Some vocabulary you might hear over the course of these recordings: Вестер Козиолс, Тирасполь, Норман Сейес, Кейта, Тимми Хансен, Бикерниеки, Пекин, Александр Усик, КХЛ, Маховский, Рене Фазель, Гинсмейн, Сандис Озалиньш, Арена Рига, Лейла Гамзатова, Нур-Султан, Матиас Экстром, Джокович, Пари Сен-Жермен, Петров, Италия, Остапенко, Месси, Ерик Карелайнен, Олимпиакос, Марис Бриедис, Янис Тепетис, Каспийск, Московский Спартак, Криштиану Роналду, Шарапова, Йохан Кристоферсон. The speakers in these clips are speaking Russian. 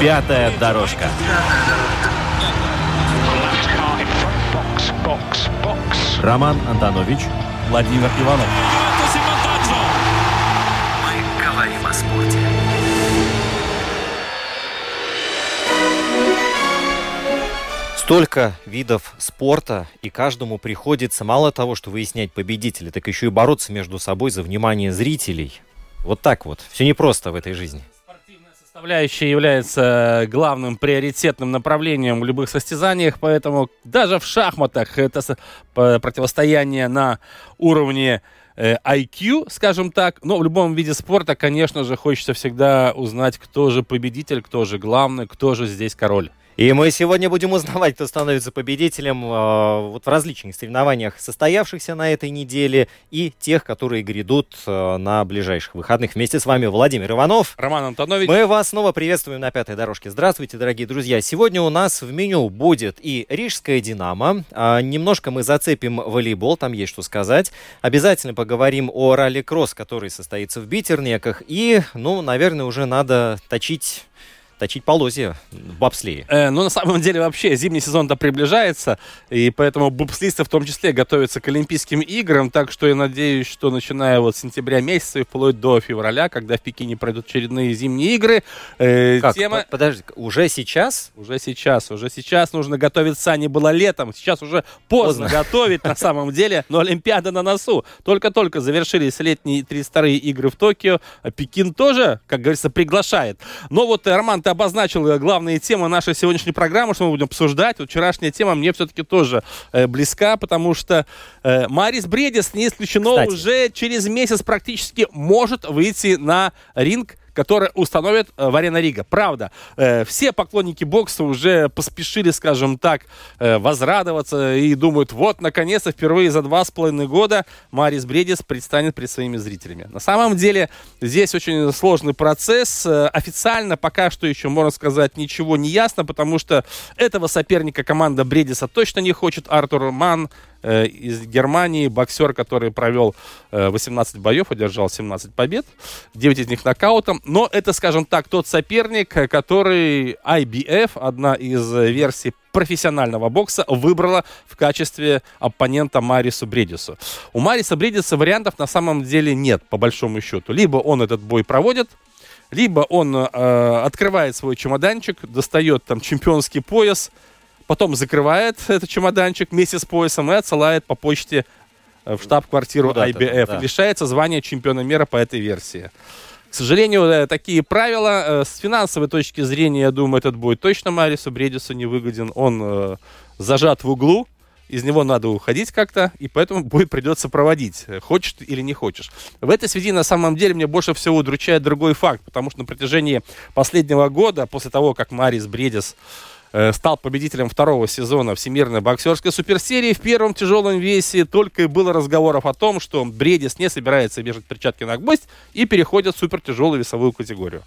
Пятая дорожка. Роман Антонович, Владимир Иванов. Мы говорим о спорте. Столько видов спорта, и каждому приходится мало того, что выяснять победителей, так еще и бороться между собой за внимание зрителей. Вот так вот. Все непросто в этой жизни. Составляющая является главным приоритетным направлением в любых состязаниях, поэтому даже в шахматах это противостояние на уровне IQ, скажем так. Но в любом виде спорта, конечно же, хочется всегда узнать, кто же победитель, кто же главный, кто же здесь король. И мы сегодня будем узнавать, кто становится победителем вот в различных соревнованиях, состоявшихся на этой неделе, и тех, которые грядут на ближайших выходных. Вместе с вами Владимир Иванов. Роман Антонович. Мы вас снова приветствуем на пятой дорожке. Здравствуйте, дорогие друзья. Сегодня у нас в меню будет и Рижская Динамо. Немножко мы зацепим волейбол, там есть что сказать. Обязательно поговорим о ралли-кросс, который состоится в Бикерниеках. И, наверное, уже надо точить полозья в бобслее. На самом деле, вообще, зимний сезон-то приближается, и поэтому бобслисты в том числе готовятся к Олимпийским играм, так что я надеюсь, что начиная вот с сентября месяца и вплоть до февраля, когда в Пекине пройдут очередные зимние игры, тема... Подожди, уже сейчас? Уже сейчас нужно готовиться, не было летом, сейчас уже поздно готовить на самом деле, но Олимпиада на носу. Только-только завершились летние 32-е игры в Токио, Пекин тоже, как говорится, приглашает. Но вот, Роман, ты обозначил главные темы нашей сегодняшней программы, что мы будем обсуждать. Вот вчерашняя тема мне все-таки тоже близка, потому что Марис Бриедис, не исключено, кстати, уже через месяц практически может выйти на ринг, который установят в Арена Рига. Правда, все поклонники бокса уже поспешили, скажем так, возрадоваться и думают, вот, наконец-то, впервые за 2,5 года Марис Бриедис предстанет перед своими зрителями. На самом деле, здесь очень сложный процесс. Официально пока что еще, можно сказать, ничего не ясно, потому что этого соперника команда Бриедиса точно не хочет. Артур Ман из Германии, боксер, который провел 18 боев, одержал 17 побед, 9 из них нокаутом. Но это, скажем так, тот соперник, который IBF, одна из версий профессионального бокса, выбрала в качестве оппонента Марису Бриедису. У Мариса Бриедиса вариантов на самом деле нет, по большому счету. Либо он этот бой проводит, либо он открывает свой чемоданчик, достает там чемпионский пояс, потом закрывает этот чемоданчик вместе с поясом и отсылает по почте в штаб-квартиру IBF. Да. Лишается звания чемпиона мира по этой версии. К сожалению, такие правила. С финансовой точки зрения, я думаю, этот будет точно Марису Бриедису не выгоден. Он зажат в углу. Из него надо уходить как-то, и поэтому бой придется проводить, хочешь ты или не хочешь. В этой связи, на самом деле, мне больше всего удручает другой факт, потому что на протяжении последнего года, после того, как Марис Бриедис стал победителем второго сезона Всемирной боксерской суперсерии в первом тяжелом весе, только и было разговоров о том, что Бриедис не собирается бежать перчатки на гвоздь и переходит в супертяжелую весовую категорию.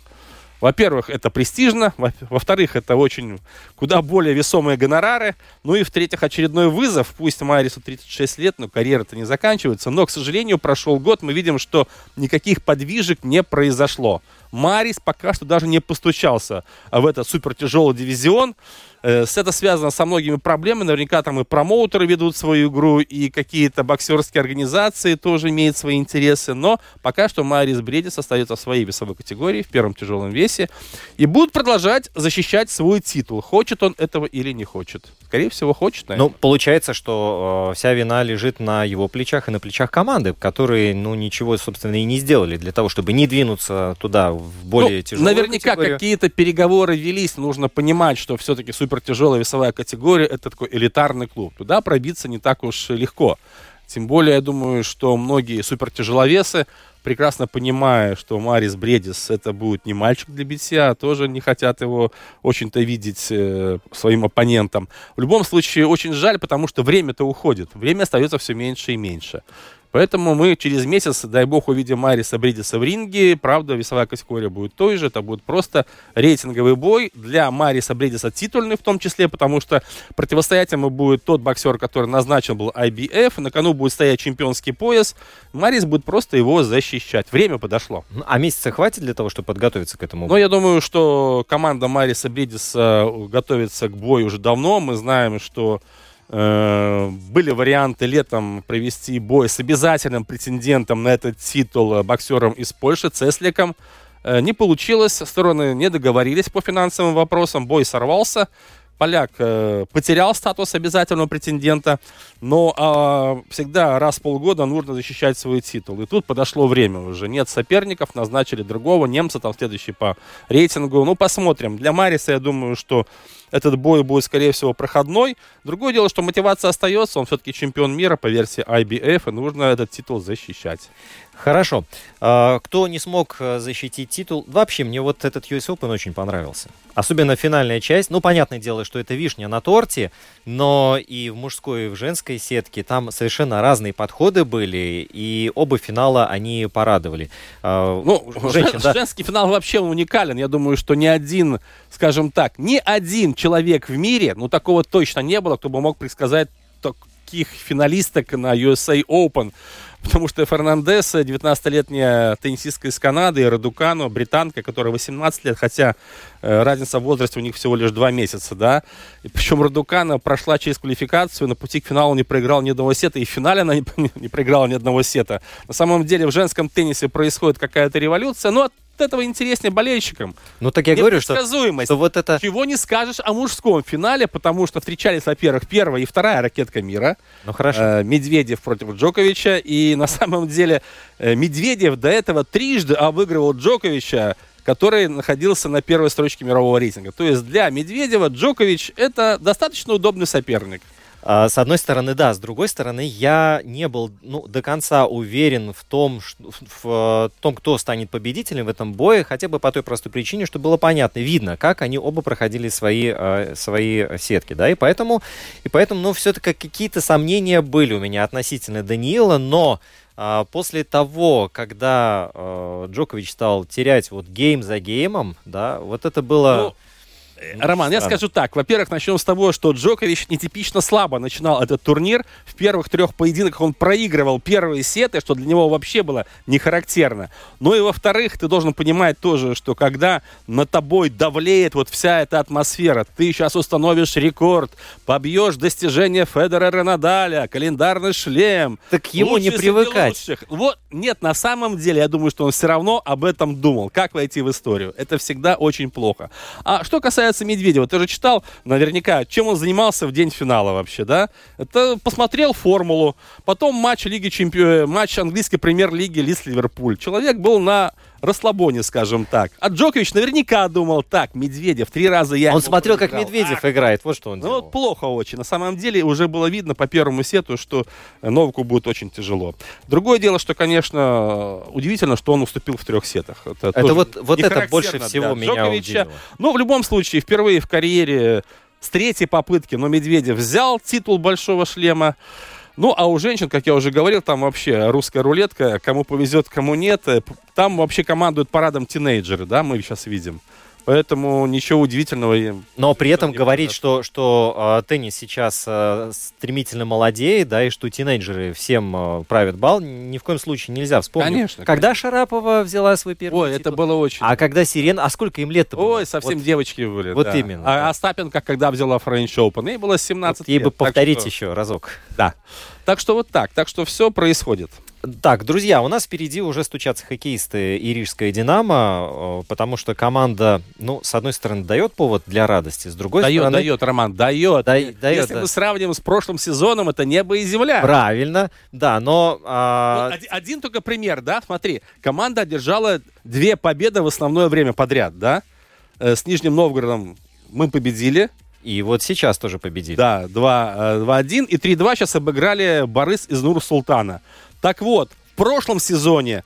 Во-первых, это престижно. Во-вторых, это очень куда более весомые гонорары. Ну и в-третьих, очередной вызов. Пусть Марису 36 лет, но карьера-то не заканчивается. Но, к сожалению, прошел год, мы видим, что никаких подвижек не произошло. Марис пока что даже не постучался в этот супертяжелый дивизион. Это связано со многими проблемами. Наверняка там и промоутеры ведут свою игру, и какие-то боксерские организации тоже имеют свои интересы. Но пока что Марис Бриедис остается в своей весовой категории, в первом тяжелом весе. И будут продолжать защищать свой титул. Хочет он этого или не хочет. Скорее всего, хочет, наверное. Получается, что вся вина лежит на его плечах и на плечах команды, которые, ничего, собственно, и не сделали для того, чтобы не двинуться туда, в более тяжелую наверняка категорию. Какие-то переговоры велись. Нужно понимать, что все-таки супертяжелая весовая категория — это такой элитарный клуб. Туда пробиться не так уж легко. Тем более, я думаю, что многие супертяжеловесы прекрасно понимая, что Марис Бриедис это будет не мальчик для битья, тоже не хотят его очень-то видеть своим оппонентом. В любом случае, очень жаль, потому что время-то уходит. Время остается все меньше и меньше. Поэтому мы через месяц, дай бог, увидим Мариса Бридиса в ринге. Правда, весовая категория будет той же. Это будет просто рейтинговый бой для Мариса Бридиса титульный в том числе, потому что противостоять ему будет тот боксер, который назначен был IBF. На кону будет стоять чемпионский пояс. Марис будет просто его защищать. Время подошло. А месяца хватит для того, чтобы подготовиться к этому? Ну, я думаю, что команда Мариса Бридиса готовится к бою уже давно. Мы знаем, что были варианты летом провести бой с обязательным претендентом на этот титул боксером из Польши, Цесликом. Не получилось, стороны не договорились по финансовым вопросам, бой сорвался. Поляк потерял статус обязательного претендента, но всегда раз в полгода нужно защищать свой титул. И тут подошло время уже. Нет соперников, назначили другого, немца там следующий по рейтингу. Ну, посмотрим. Для Мариса, я думаю, что этот бой будет, скорее всего, проходной. Другое дело, что мотивация остается. Он все-таки чемпион мира по версии IBF, и нужно этот титул защищать. Хорошо. Кто не смог защитить титул? Вообще, мне вот этот US Open очень понравился. Особенно финальная часть. Ну, понятное дело, что это вишня на торте, но и в мужской, и в женской сетке там совершенно разные подходы были, и оба финала они порадовали. Ну, женский финал вообще уникален. Я думаю, что ни один, скажем так, ни один человек в мире, ну, такого точно не было, кто бы мог предсказать таких финалисток на USA Open. Потому что Фернандес, 19-летняя теннисистка из Канады, и Радукану, британка, которая 18 лет, хотя разница в возрасте у них всего лишь 2 месяца, да. И причем Радукана прошла через квалификацию, на пути к финалу не проиграла ни одного сета, и в финале она не проиграла ни одного сета. На самом деле в женском теннисе происходит какая-то революция, но от этого интереснее болельщикам. Ну так я говорю, что вот это... Чего не скажешь о мужском финале, потому что встречались, во-первых, первая и вторая ракетка мира. Ну хорошо. Медведев против Джоковича, и на самом деле Медведев до этого трижды обыгрывал Джоковича, который находился на первой строчке мирового рейтинга. То есть для Медведева Джокович – это достаточно удобный соперник. С одной стороны, да. С другой стороны, я не был до конца уверен в том, кто станет победителем в этом бое, хотя бы по той простой причине, что было понятно, видно, как они оба проходили свои сетки, да, и поэтому, все-таки какие-то сомнения были у меня относительно Даниила, но после того, когда Джокович стал терять гейм за геймом, да, вот это было... Роман, я скажу так. Во-первых, начнем с того, что Джокович нетипично слабо начинал этот турнир. В первых 3 поединках он проигрывал первые сеты, что для него вообще было не характерно. Ну и во-вторых, ты должен понимать тоже, что когда на тобой давлеет вся эта атмосфера, ты сейчас установишь рекорд, побьешь достижение Федерера, Надаля, календарный шлем. Так ему не привыкать. Нет, на самом деле, я думаю, что он все равно об этом думал. Как войти в историю? Это всегда очень плохо. А что касается Медведева. Ты же читал наверняка, чем он занимался в день финала вообще, да? Это посмотрел формулу. Потом матч английской премьер-лиги Лидс-Ливерпуль. Человек был на расслабоне, скажем так. А Джокович наверняка думал, так, Медведев, 3 раза я... Он смотрел, как Медведев играет, вот что он делал. Ну, плохо очень. На самом деле, уже было видно по первому сету, что Новаку будет очень тяжело. Другое дело, что, конечно, удивительно, что он уступил в 3 сетах. Это вот это больше всего меня удивило. Но в любом случае, впервые в карьере с 3-й попытки, но Медведев взял титул большого шлема. Ну, а у женщин, как я уже говорил, там вообще русская рулетка, кому повезет, кому нет. Там вообще командуют парадом тинейджеры, да, мы сейчас видим. Поэтому ничего удивительного. Но при этом говорить, что теннис сейчас стремительно молодеет, да, и что тинейджеры всем правят бал, ни в коем случае нельзя вспомнить. Конечно. Когда Шарапова взяла свой первый титул? Ой, это было очень. А когда Сирена... А сколько им лет-то было? Ой, совсем девочки были. Вот да. Именно. А да. Остапенко, когда взяла Френч Оупен, ей было 17 лет. Ей бы повторить еще разок. Да. Так что вот так. Так что все происходит. Так, друзья, у нас впереди уже стучатся хоккеисты и Рижская «Динамо», потому что команда, с одной стороны, дает повод для радости, с другой стороны... Дает, Роман, дает. Если мы сравним с прошлым сезоном, это небо и земля. Правильно, да, но... Один только пример, да, смотри. Команда одержала 2 победы в основное время подряд, да? С Нижним Новгородом мы победили. И вот сейчас тоже победили. Да, 2-1 и 3-2 сейчас обыграли Барыс из Нур-Султана. Так вот, в прошлом сезоне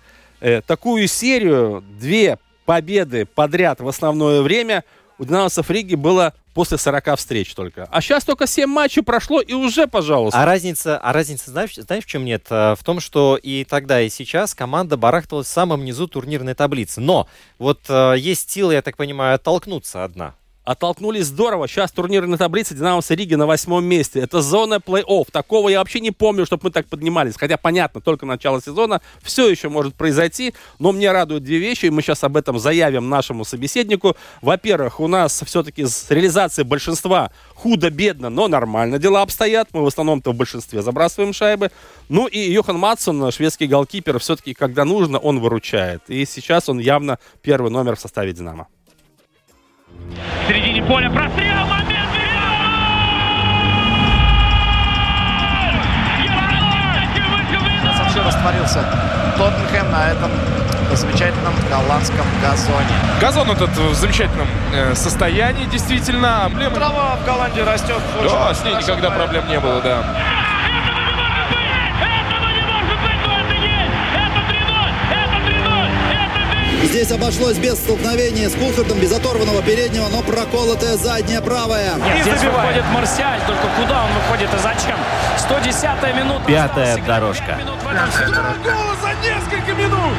такую серию, 2 победы подряд в основное время, у динамовцев Риги было после 40 встреч только. А сейчас только 7 матчей прошло, и уже, пожалуйста. А разница знаешь, в чем нет? В том, что и тогда, и сейчас команда барахталась в самом низу турнирной таблицы. Но вот есть силы, я так понимаю, оттолкнуться одна. Оттолкнулись здорово. Сейчас турнирная таблица «Динамовцы Риги» на 8-м месте. Это зона плей-офф. Такого я вообще не помню, чтобы мы так поднимались. Хотя, понятно, только начало сезона. Все еще может произойти. Но мне радуют две вещи, и мы сейчас об этом заявим нашему собеседнику. Во-первых, у нас все-таки с реализацией большинства худо-бедно, но нормально дела обстоят. Мы в основном-то в большинстве забрасываем шайбы. Ну и Юхан Маттссон, шведский голкипер, все-таки, когда нужно, он выручает. И сейчас он явно первый номер в составе «Динамо». В середине поля прострел, момент, Федерер! Совсем растворился Тоттенхэм на этом замечательном голландском газоне. Газон этот в замечательном состоянии, действительно. Трава в Голландии растет. Да, с ней никогда проблем не было, да. Здесь обошлось без столкновения с Кулхардом, без оторванного переднего, но проколотая задняя правая. Нет, здесь выходит Марсиаль, только куда он выходит и зачем? 110-я минута. 5-я дорожка. Второй гол за несколько минут.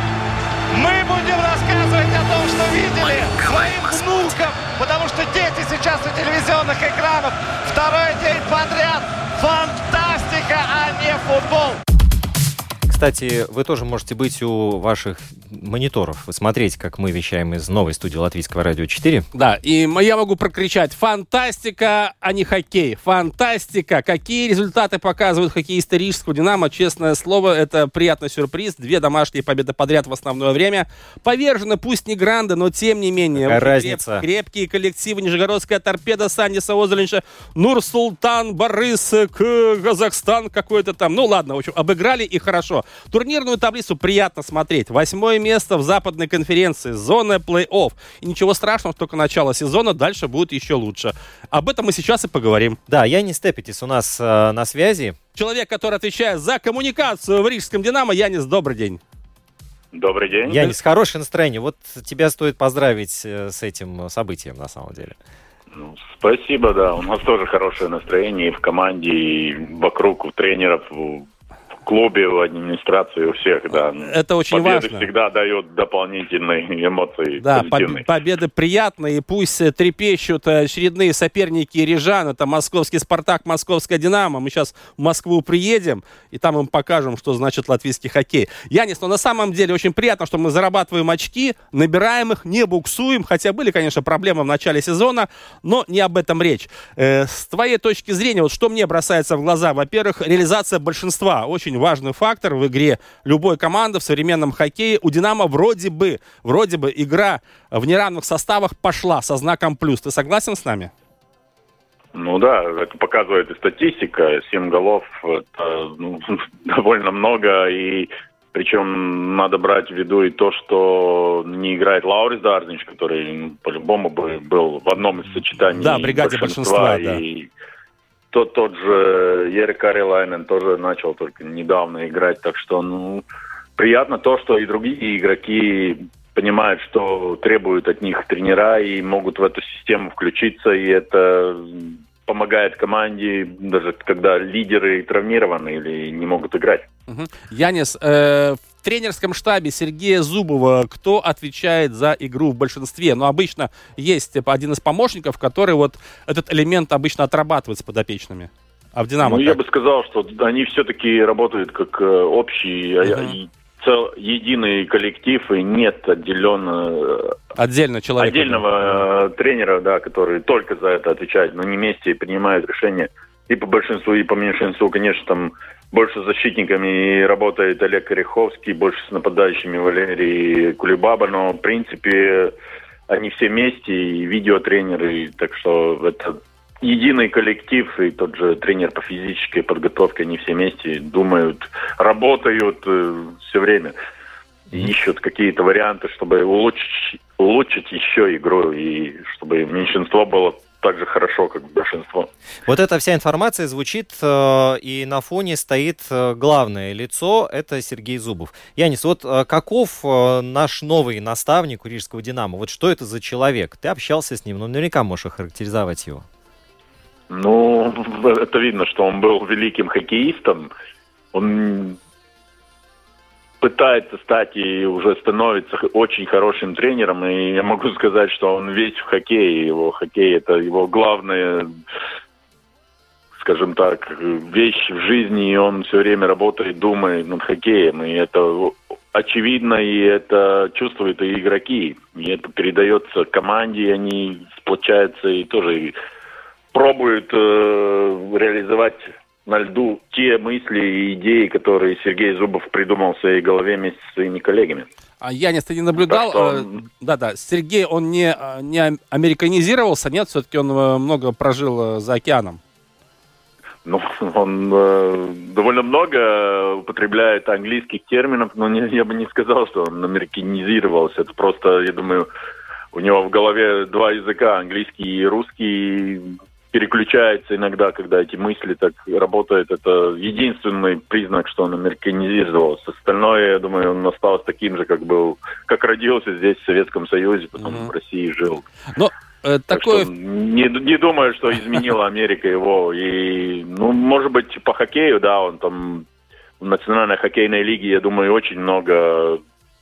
Мы будем рассказывать о том, что видели своим внукам, потому что дети сейчас у телевизионных экранов. Второй день подряд. Фантастика, а не футбол. Кстати, вы тоже можете быть у ваших мониторов, смотреть, как мы вещаем из новой студии Латвийского радио 4. Да, и я могу прокричать: фантастика, а не хоккей. Фантастика! Какие результаты показывают хоккеисты Рижского «Динамо». Честное слово, это приятный сюрприз. 2 домашние победы подряд в основное время. Повержены, пусть не гранды, но тем не менее. Какая разница? Крепкие коллективы. Нижегородская «Торпеда» Сандиса Озалиньша, Нур-Султан, Барыс, Казахстан какой-то там. Ну ладно, в общем, обыграли и хорошо. Турнирную таблицу приятно смотреть. 8-е место в западной конференции. Зона плей-офф. И ничего страшного, только начало сезона. Дальше будет еще лучше. Об этом мы сейчас и поговорим. Да, Янис Тепетис у нас на связи. Человек, который отвечает за коммуникацию в Рижском «Динамо». Янис, добрый день. Добрый день. Янис, хорошее настроение. Вот тебя стоит поздравить с этим событием на самом деле. Ну, спасибо, да. У нас тоже хорошее настроение и в команде, и вокруг, у тренеров, в клубе, в администрации, у всех, да. Это очень победы важно. Победы всегда дают дополнительные эмоции. Да, победы приятные, и пусть трепещут очередные соперники рижан. Это московский «Спартак», московская «Динамо». Мы сейчас в Москву приедем, и там им покажем, что значит латвийский хоккей. Янис, но на самом деле очень приятно, что мы зарабатываем очки, набираем их, не буксуем, хотя были, конечно, проблемы в начале сезона, но не об этом речь. С твоей точки зрения, вот что мне бросается в глаза? Во-первых, реализация большинства. Очень важный фактор в игре любой команды в современном хоккее. У «Динамо» вроде бы игра в неравных составах пошла со знаком плюс. Ты согласен с нами? Ну да, это показывает и статистика. 7 голов это, довольно много. И причем надо брать в виду и то, что не играет Лаурис Дарзиньш, который по-любому был в одном из сочетаний. Да, в бригаде большинства и... да. Тот же Ерик Карелайнен тоже начал только недавно играть. Так что, приятно то, что и другие игроки понимают, что требуют от них тренера и могут в эту систему включиться. И это помогает команде, даже когда лидеры травмированы или не могут играть. Янис, в тренерском штабе Сергея Зубова кто отвечает за игру в большинстве? Ну, обычно есть один из помощников, который вот этот элемент обычно отрабатывает с подопечными. А в «Динамо» как? Я бы сказал, что они все-таки работают как общий, единый коллектив, и нет отдельного тренера, да, который только за это отвечает, но не вместе принимает решения. И по большинству, и по меньшинству, конечно, там больше с защитниками работает Олег Ореховский, больше с нападающими Валерий Кулибаба, но, в принципе, они все вместе, и видеотренеры, так что это единый коллектив, и тот же тренер по физической подготовке, они все вместе думают, работают все время, ищут какие-то варианты, чтобы улучшить еще игру, и чтобы меньшинство было так же хорошо, как большинство. Вот эта вся информация звучит, и на фоне стоит главное лицо – это Сергей Зубов. Янис, вот каков наш новый наставник у Рижского «Динамо»? Вот что это за человек? Ты общался с ним, но наверняка можешь охарактеризовать его. Ну, это видно, что он был великим хоккеистом. Он пытается стать и уже становится очень хорошим тренером. И я могу сказать, что он весь в хоккее. Его хоккей – это его главная, скажем так, вещь в жизни. И он все время работает, думает над хоккеем. И это очевидно, и это чувствуют и игроки. И это передается команде, они сплочаются и тоже пробуют реализовать на льду те мысли и идеи, которые Сергей Зубов придумал в своей голове вместе со своими коллегами. А Янис, ты не наблюдал? Да-да, Сергей, он не американизировался, нет? Все-таки он много прожил за океаном. Ну, он довольно много употребляет английских терминов, но я бы не сказал, что он американизировался. Это просто, я думаю, у него в голове два языка, английский и русский, переключается иногда, когда эти мысли так работают. Это единственный признак, что он американизировался. Остальное, я думаю, он остался таким же, как был, как родился здесь, в Советском Союзе, потом в России жил. Но такое... не думаю, что изменила Америка его. И, ну, может быть, по хоккею, да, он там в Национальной хоккейной лиге, я думаю, очень много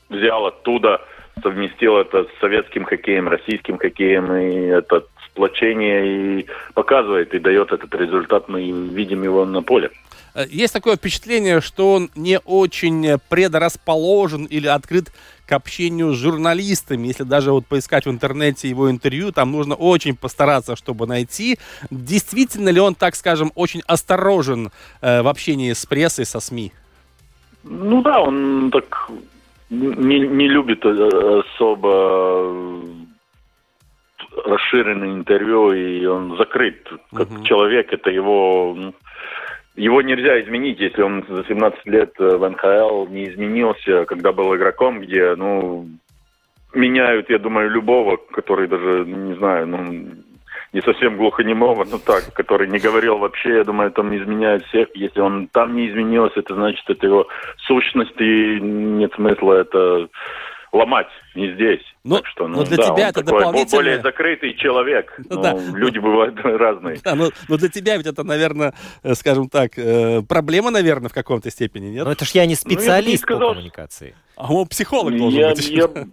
взял оттуда, совместил это с советским хоккеем, российским хоккеем, и это сплочение и показывает, и дает этот результат, мы видим его на поле. Есть такое впечатление, что он не очень предрасположен или открыт к общению с журналистами. Если даже вот поискать в интернете его интервью, там нужно очень постараться, чтобы найти. Действительно ли он, так скажем, очень осторожен в общении с прессой, со СМИ? Ну да, он так... Не любит особо расширенное интервью, и он закрыт как человек. Это его нельзя изменить, если он за 17 лет в НХЛ не изменился, когда был игроком, где, ну, меняют, я думаю, любого, который даже, не знаю, ну, не совсем глухонемого, но так, который не говорил вообще, я думаю, там изменяют всех. Если он там не изменился, это значит, это его сущность, и нет смысла это ломать не здесь. Так что, ну, но для тебя это дополнительно... более закрытый человек. Люди бывают разные. Да, но для тебя ведь это, наверное, скажем так, проблема, наверное, в каком-то степени, нет? Но это ж я не специалист по коммуникации. А он психолог должен быть.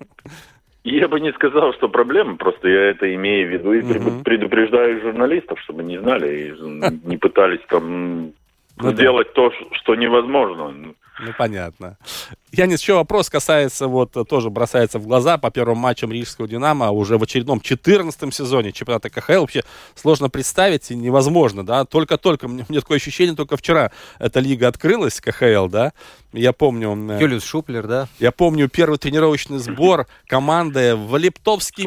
Я бы не сказал, что проблема, просто я это имею в виду и предупреждаю журналистов, чтобы не знали и не пытались там сделать то, что невозможно. Ну, понятно. Янис, еще вопрос касается, вот тоже бросается в глаза по первым матчам Рижского «Динамо» уже в очередном 14-м сезоне чемпионата КХЛ. Вообще сложно представить и невозможно, да? Только-только, у меня такое ощущение, только вчера эта лига открылась, КХЛ, да? Я помню... Юлий Шуплер, да? Я помню первый тренировочный сбор команды в Липтовский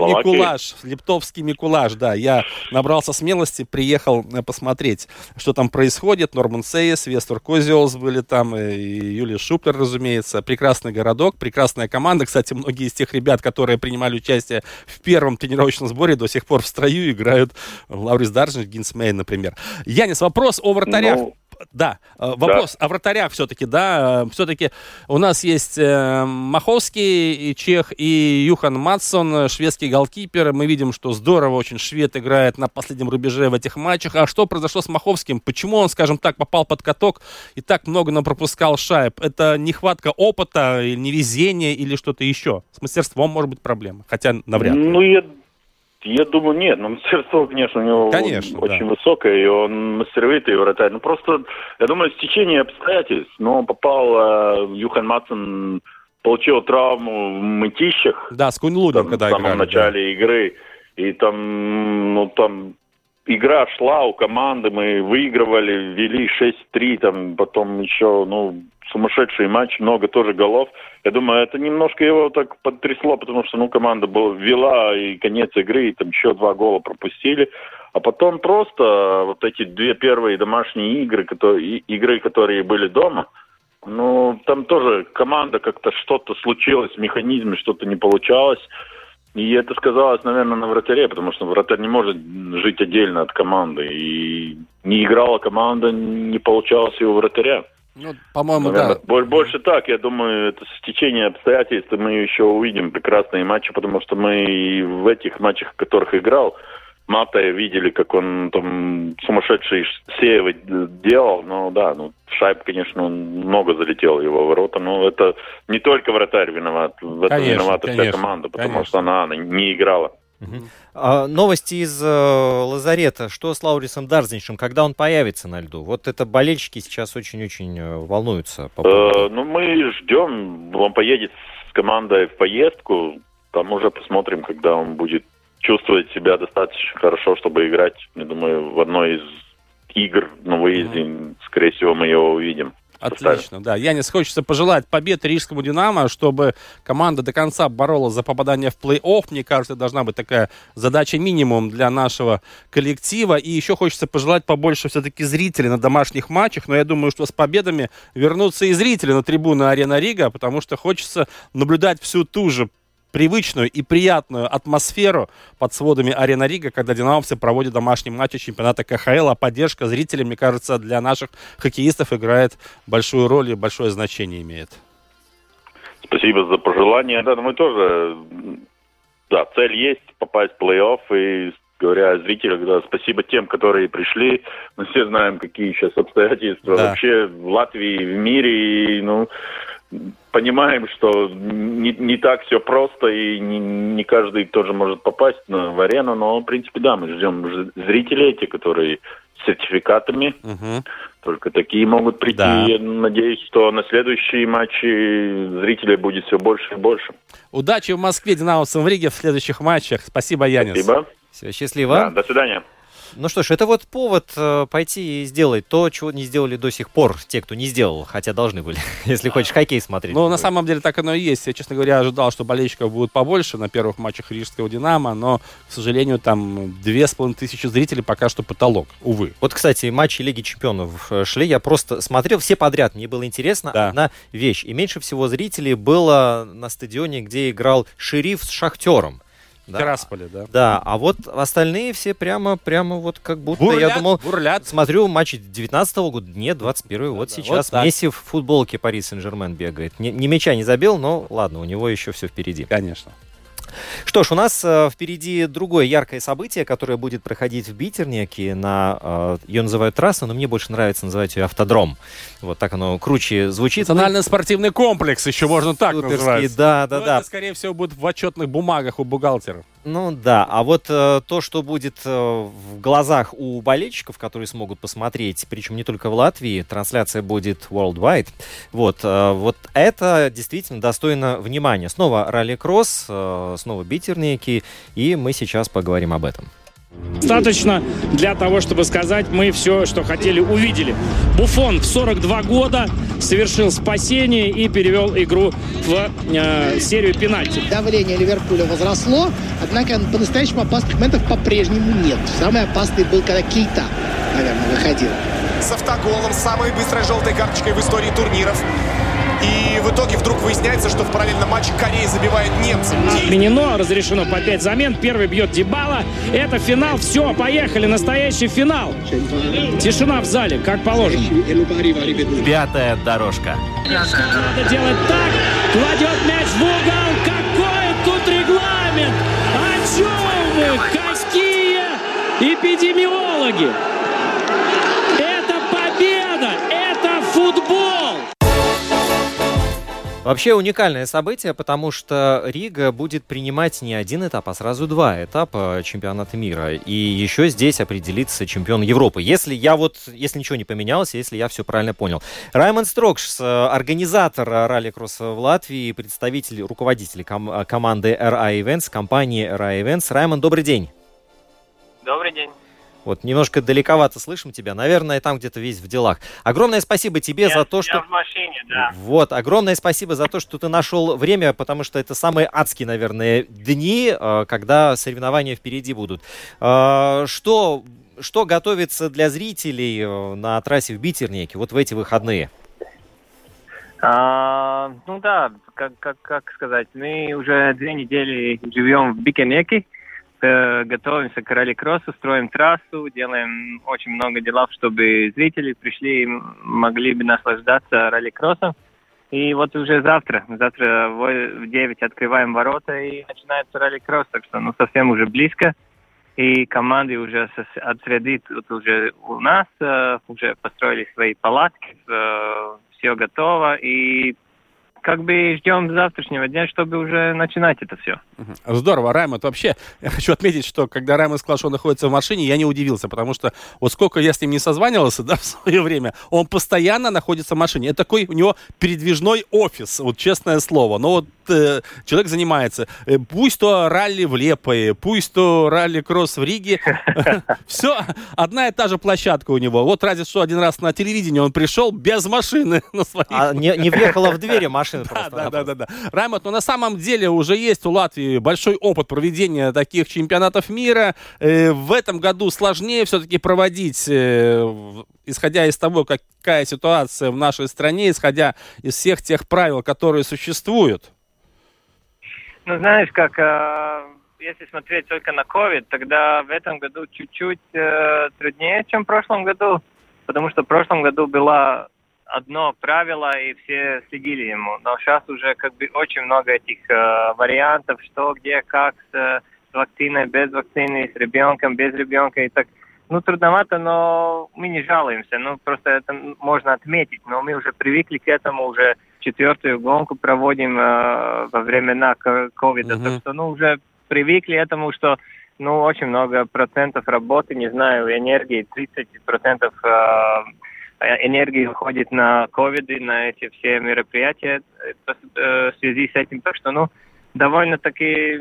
Микулаш, да. Я набрался смелости, приехал посмотреть, что там происходит. Норман Сейес, Вестер Козиолс были там, и Юлий Шуплер, разумеется. Прекрасный городок, прекрасная команда. Кстати, многие из тех ребят, которые принимали участие в первом тренировочном сборе, до сих пор в строю играют. Лаурис Дарзиньш, Гинсмейн, например. Янис, вопрос о вратарях. Ну, да, вопрос о вратарях все-таки, да. Все-таки у нас есть Маховский, и Чех, и Юхан Маттссон, шведский голкипер. Мы видим, что здорово очень швед играет на последнем рубеже в этих матчах. А что произошло с Маховским? Почему он, скажем так, попал под каток и так много нам пропускал шайб? Это нехватка опыта, невезение или что-то еще? С мастерством может быть проблема, хотя навряд ли. Ну, я думаю, нет, но мастерство, конечно, у него очень высокое, и он мастеровитый вратарь. Ну, просто, я думаю, стечение обстоятельств, но попал Юхан Маттссон, получил травму в Мытищах. Да, с Кунь-Лунем, когда играли. В самом начале игры, и там, ну, там... Игра шла у команды, мы выигрывали, вели 6-3, там потом еще, ну, сумасшедший матч, много тоже голов. Я думаю, это немножко его так потрясло, потому что, ну, команда вела, и конец игры, и там еще 2 гола пропустили. А потом просто вот эти 2 первые домашние игры, которые были дома, ну, там тоже команда как-то что-то случилось, в механизме что-то не получалось. И это сказалось, наверное, на вратаре, потому что вратарь не может жить отдельно от команды. И не играла команда, не получалось и у вратаря. Ну, по-моему, наверное, да. Больше так, я думаю, это стечение обстоятельств, мы еще увидим прекрасные матчи, потому что мы в этих матчах, в которых играл, Матая видели, как он там сумасшедший сейвы делал, но да, ну шайб, конечно, много залетело его ворота, но это не только вратарь виноват, в этом виновата вся команда, потому что она не играла. Угу. А, новости из лазарета. Что с Лаурисом Дарзиньшем? Когда он появится на льду? Вот это болельщики сейчас очень-очень волнуются. Ну, мы ждем. Он поедет с командой в поездку. Там уже посмотрим, когда он будет чувствовать себя достаточно хорошо, чтобы играть. Я думаю, в одной из игр на выезде, скорее всего, мы его увидим. Отлично, да. Янис, хочется пожелать побед Рижскому «Динамо», чтобы команда до конца боролась за попадание в плей-офф. Мне кажется, должна быть такая задача минимум для нашего коллектива. И еще хочется пожелать побольше все-таки зрителей на домашних матчах. Но я думаю, что с победами вернутся и зрители на трибуны «Арена Рига», потому что хочется наблюдать всю ту же привычную и приятную атмосферу под сводами «Арена Рига», когда «Динамовцы» проводят домашний матч чемпионата КХЛ, а поддержка зрителей, мне кажется, для наших хоккеистов играет большую роль и большое значение имеет. Спасибо за пожелание. Да, мы тоже... Да, цель есть — попасть в плей-офф. И, говоря о зрителях, да, спасибо тем, которые пришли. Мы все знаем, какие сейчас обстоятельства вообще в Латвии, в мире. И, ну... Понимаем, что не так все просто, и не каждый тоже может попасть в арену, но, в принципе, да, мы ждем зрителей, те, которые с сертификатами, только такие могут прийти. Да. Я надеюсь, что на следующие матчи зрителей будет все больше и больше. Удачи в Москве, «Динамовцам» в Риге в следующих матчах. Спасибо, Янис. Спасибо. Все, счастливо. Да, до свидания. Ну что ж, это вот повод пойти и сделать то, чего не сделали до сих пор те, кто не сделал, хотя должны были, если хочешь хоккей смотреть. Ну, на самом деле, так оно и есть. Я, честно говоря, ожидал, что болельщиков будет побольше на первых матчах Рижского «Динамо», но, к сожалению, там 2500 зрителей пока что потолок, увы. Вот, кстати, матчи Лиги чемпионов шли, я просто смотрел все подряд, мне было интересно одна вещь. И меньше всего зрителей было на стадионе, где играл «Шериф» с «Шахтером». Да. Тирасполе, да. Да, а вот остальные все прямо вот как будто, бурлят, я думал, смотрю матчи 19-го года, нет, 21-го, вот да, сейчас вот Месси в футболке Пари Сен-Жермен бегает. Не мяча не забил, но ладно, у него еще все впереди. Конечно. Что ж, у нас впереди другое яркое событие, которое будет проходить в Бикерниеки на... ее называют трасса, но мне больше нравится называть ее автодром. Вот так оно круче звучит. Национально-спортивный комплекс еще можно так называть. Да. Это, скорее всего, будет в отчетных бумагах у бухгалтеров. Ну да, а вот то, что будет в глазах у болельщиков, которые смогут посмотреть, причем не только в Латвии, трансляция будет worldwide, вот это действительно достойно внимания. Снова ралли-кросс, снова Бикерниеки, и мы сейчас поговорим об этом. Достаточно для того, чтобы сказать, мы все, что хотели, увидели. Буфон в 42 года совершил спасение и перевел игру в серию пенальти. Давление Ливерпуля возросло, однако по-настоящему опасных моментов по-прежнему нет. Самый опасный был, когда Кейта, наверное, выходил. С автоголом, самой быстрой желтой карточкой в истории турниров. И в итоге вдруг выясняется, что в параллельном матче Корея забивает немцев. Отменено, разрешено по 5 замен. Первый бьет Дибала. Это финал. Все, поехали. Настоящий финал. Тишина в зале, как положено. Пятая дорожка. Надо делать так. Кладет мяч в угол. Какой тут регламент? О чем вы? Какие эпидемиологи? Это победа. Это футбол. Вообще уникальное событие, потому что Рига будет принимать не один этап, а сразу два этапа чемпионата мира. И еще здесь определится чемпион Европы. Если ничего не поменялось, если я все правильно понял. Раймонд Строкс, организатор ралли-кросса в Латвии, представитель, руководитель команды RI Events, компании RI Events. Раймонд, добрый день. Добрый день. Вот, немножко далековато слышим тебя. Наверное, там где-то весь в делах. Огромное спасибо тебе за то, что... Я в машине, да. Вот, огромное спасибо за то, что ты нашел время, потому что это самые адские, наверное, дни, когда соревнования впереди будут. Что готовится для зрителей на трассе в Бикерниеки вот в эти выходные? Ну да, как сказать, мы уже 2 недели живем в Бикерниеки, готовимся к ралли-кроссу, строим трассу, делаем очень много дел, чтобы зрители пришли и могли бы наслаждаться ралли-кроссом. И вот уже завтра в 9 открываем ворота и начинается ралли-кросс, так что совсем уже близко. И команды уже от среды тут уже у нас, уже построили свои палатки, все готово, и ждем завтрашнего дня, чтобы уже начинать это все. Здорово, Раймонд. Вообще, я хочу отметить, что когда Раймонд сказал, что он находится в машине, я не удивился, потому что вот сколько я с ним не созванивался, да, в свое время, он постоянно находится в машине. Это такой у него передвижной офис, вот честное слово. Но вот человек занимается, пусть то ралли в Лепое, пусть то ралли-кросс в Риге, все одна и та же площадка у него. Вот разве что один раз на телевидении он пришел без машины на своей. А не въехала в двери машина. Да. Раймонд, но на самом деле уже есть у Латвии большой опыт проведения таких чемпионатов мира. В этом году сложнее все-таки проводить, исходя из того, какая ситуация в нашей стране, исходя из всех тех правил, которые существуют. Ну, знаешь, если смотреть только на COVID, тогда в этом году чуть-чуть труднее, чем в прошлом году, потому что в прошлом году была одно правило, и все следили ему. Но сейчас уже очень много этих вариантов, что, где, как, с вакциной, без вакцины, с ребенком, без ребенка. И так. Трудновато, но мы не жалуемся. Просто это можно отметить. Но мы уже привыкли к этому, уже 4-ю гонку проводим во времена ковида. Mm-hmm. Так что, уже привыкли к этому, что очень много процентов работы, не знаю, энергии, 30% энергии уходит на ковид и на эти все мероприятия в связи с этим. Так что, довольно-таки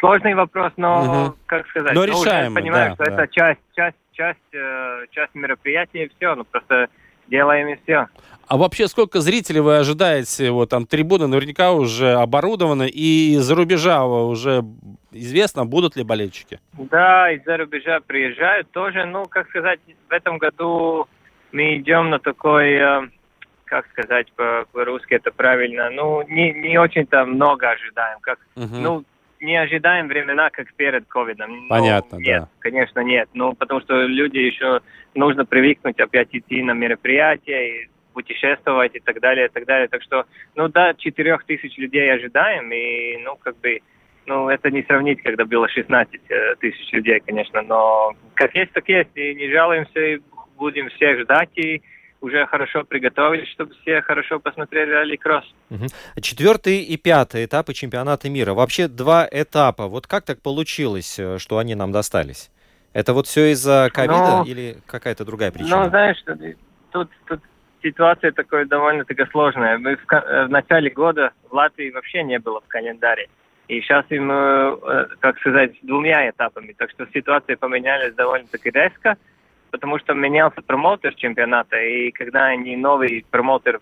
сложный вопрос, но, как сказать, решаем, понимаем, да, что да. Это часть мероприятия и все, просто делаем и все. А вообще сколько зрителей вы ожидаете? Вот там трибуны наверняка уже оборудованы, и из-за рубежа уже известно, будут ли болельщики? Да, из-за рубежа приезжают тоже, в этом году мы идем на такой, по-русски это правильно, не очень-то много ожидаем. Не ожидаем времена, как перед ковидом. Понятно, нет, да. Конечно, нет. Потому что люди еще нужно привыкнуть опять идти на мероприятия, и путешествовать и так далее, и так далее. Так что, 4 тысяч людей ожидаем, и, это не сравнить, когда было 16 тысяч людей, конечно. Но как есть, так есть, и не жалуемся, и будем всех ждать и уже хорошо приготовились, чтобы все хорошо посмотрели ралли-кросс. 4-й и 5-й этапы чемпионата мира. Вообще 2 этапа. Вот как так получилось, что они нам достались? Это вот все из-за ковида или какая-то другая причина? Знаешь, тут ситуация такая довольно-таки сложная. Мы в начале года в Латвии вообще не было в календаре. И сейчас им, с 2 этапами. Так что ситуация поменялась довольно-таки резко. Потому что менялся промоутер чемпионата, и когда они новый промоутер,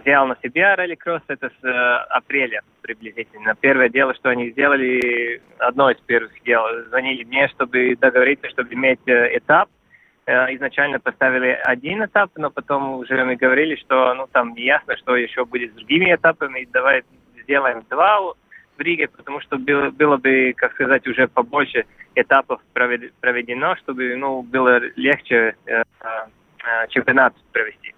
взял на себя ралли-кросс, это с апреля приблизительно. Первое дело, что они сделали, одно из первых дел, звонили мне, чтобы договориться, чтобы иметь этап. Изначально поставили 1 этап, но потом уже мы говорили, что не ясно, что еще будет с другими этапами, и давай сделаем 2 в Риге, потому что было бы, уже побольше этапов проведено, чтобы было легче чемпионат провести.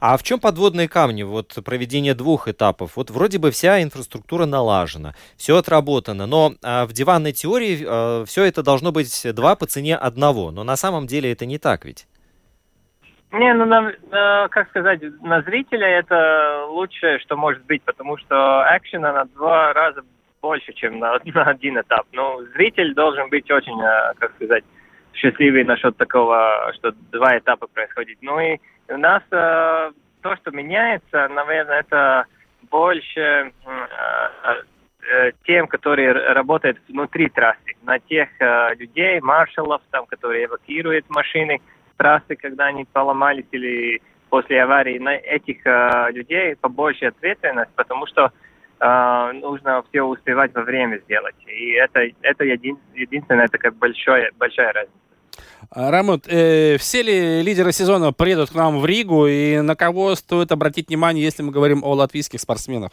А в чем подводные камни проведения 2 этапов? Вот вроде бы вся инфраструктура налажена, все отработано, но в диванной теории все это должно быть 2 по цене 1, но на самом деле это не так ведь? Не, на зрителя это лучшее, что может быть, потому что экшена на 2 раза больше, чем на 1 этап. Зритель должен быть очень, счастливый насчет такого, что 2 этапа происходит. И у нас то, что меняется, наверное, это больше тем, которые работают внутри трассы, на тех людей, маршалов, которые эвакуируют машины трассы, когда они поломались или после аварии, на этих людей побольше ответственность, потому что нужно все успевать во время сделать. И это единственная такая большая разница. Рамон, все ли лидеры сезона приедут к нам в Ригу, и на кого стоит обратить внимание, если мы говорим о латвийских спортсменах?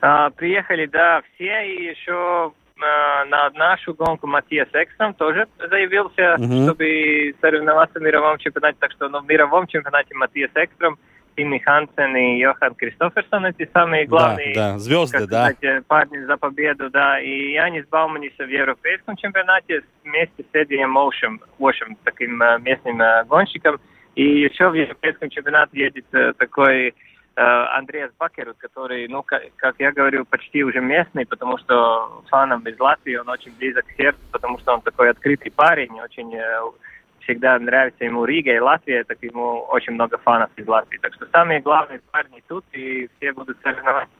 Приехали, да, все, и еще на нашу гонку Матиас Экстром тоже заявился, чтобы соревноваться в мировом чемпионате, так что в мировом чемпионате Матиас Экстром, Тимми Хансен и Йохан Кристоферсон, эти самые главные звезды, парни за победу, да, и Янис Бауманис в европейском чемпионате вместе с Эдием Ошем, таким местным гонщиком, и еще в европейском чемпионате едет такой Андреас Бакерут, который, ну, как я говорю, почти уже местный, потому что фанам из Латвии он очень близок к сердцу, потому что он такой открытый парень, очень... всегда нравится ему Рига и Латвия, так ему очень много фанов из Латвии. Так что самые главные парни тут, и все будут соревноваться.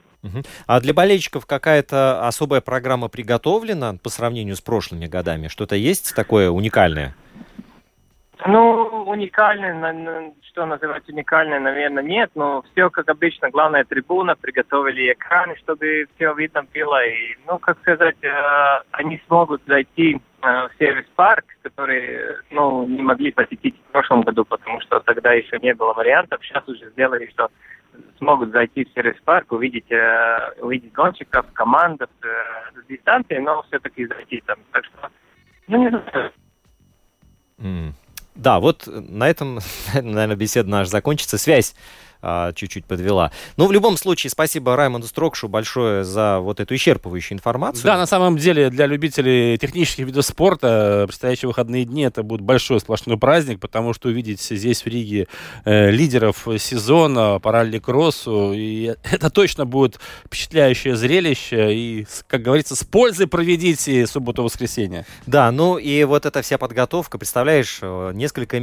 А для болельщиков какая-то особая программа приготовлена по сравнению с прошлыми годами? Что-то есть такое уникальное? Ну, уникальное, что называть уникальное, наверное, нет. Но все как обычно, главная трибуна, приготовили экраны, чтобы все видно было. И, ну, как сказать, они смогут зайти в сервис-парк, который, ну, не могли посетить в прошлом году, потому что тогда еще не было вариантов. Сейчас уже сделали, что смогут зайти в сервис-парк, увидеть гонщиков, команду с дистанции, но все-таки зайти там. Так что, ну, не знаю. Да, вот на этом, наверное, беседа наша закончится. Связь чуть-чуть подвела. Но в любом случае, спасибо Раймонду Строкшу большое за вот эту исчерпывающую информацию. Да, на самом деле, для любителей технических видов спорта предстоящие выходные дни это будет большой сплошной праздник, потому что увидеть здесь в Риге лидеров сезона по ралли-кроссу, и это точно будет впечатляющее зрелище, и, как говорится, с пользой проведите субботу-воскресенье. Да, ну и вот эта вся подготовка, представляешь, несколько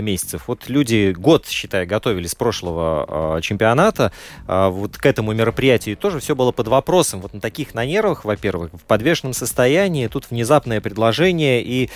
месяцев. Вот люди год, считай, готовились с прошлого чемпионата, вот к этому мероприятию тоже все было под вопросом. Вот на таких на нервах, во-первых, в подвешенном состоянии, тут внезапное предложение и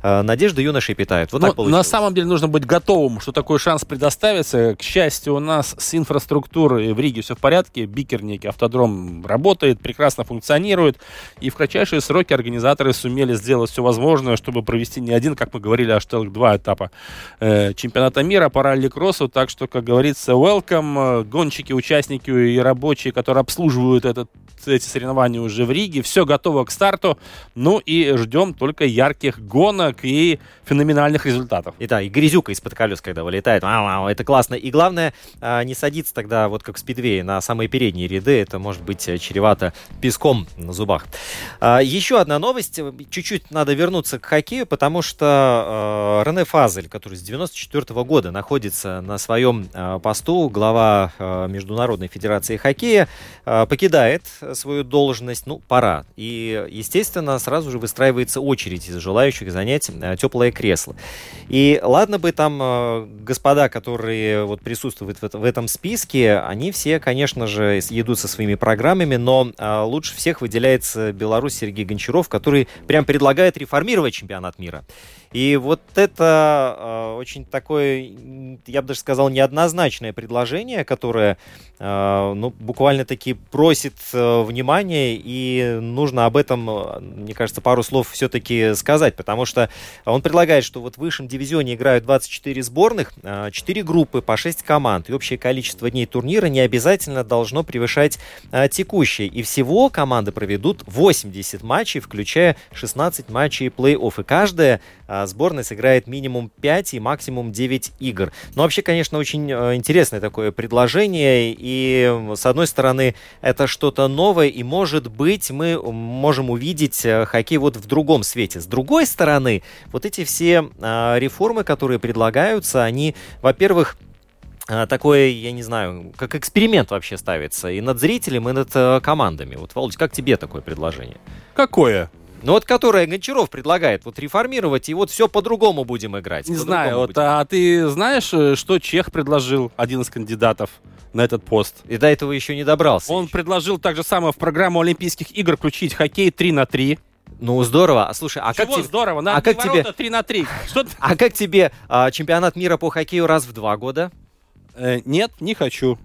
надежды юношей питают. Вот так получилось. На самом деле нужно быть готовым, что такой шанс предоставится. К счастью, у нас с инфраструктурой в Риге все в порядке. Бикерниеки, автодром работает, прекрасно функционирует. И в кратчайшие сроки организаторы сумели сделать все возможное, чтобы провести не один, как мы говорили, аж целых два этапа чемпионата мира по ралли-кроссу. Так что, как говорится, welcome. Гонщики, участники и рабочие, которые обслуживают эти соревнования уже в Риге. Все готово к старту. Ну и ждем только ярких гонок и феноменальных результатов. И да, и грязюка из-под колес, когда вылетает. Это классно. И главное, не садиться тогда, вот как в спидвее, на самые передние ряды. Это может быть чревато песком на зубах. Еще одна новость. Чуть-чуть надо вернуться к хоккею, потому что Рене Фазель, который с 1994 года находится на своем посту, глава Международной Федерации Хоккея, покидает свою должность. Ну, пора. И, естественно, сразу же выстраивается очередь из желающих занять теплое кресло. И ладно бы там господа, которые вот присутствуют в этом списке, они все, конечно же, идут со своими программами, но лучше всех выделяется белорус Сергей Гончаров, который прям предлагает реформировать чемпионат мира. И вот это очень такое, я бы даже сказал, неоднозначное предложение, которое буквально-таки просит внимания, и нужно об этом, мне кажется, пару слов все-таки сказать, потому что он предлагает, что вот в высшем дивизионе играют 24 сборных, 4 группы по 6 команд, и общее количество дней турнира не обязательно должно превышать текущее, и всего команды проведут 80 матчей, включая 16 матчей плей-офф, и каждая сборная сыграет минимум 5 и максимум 9 игр. Но вообще, конечно, очень интересное такое предложение. И, с одной стороны, это что-то новое, и, может быть, мы можем увидеть хоккей вот в другом свете. С другой стороны, вот эти все реформы, которые предлагаются, они, во-первых, такое, я не знаю, как эксперимент вообще ставится и над зрителем, и над командами. Вот, Володь, как тебе такое предложение? Какое? Ну вот, которое Гончаров предлагает, вот реформировать, и вот все по-другому будем играть. Не знаю, вот, а ты знаешь, что Чех предложил, один из кандидатов на этот пост? И до этого еще не добрался. Он предложил так же самое в программу Олимпийских игр включить хоккей 3 на 3. Ну, здорово. Слушай, а чего как здорово? Тебе... А как тебе... 3 на 3. А как тебе чемпионат мира по хоккею раз в 2 года? Нет, не хочу.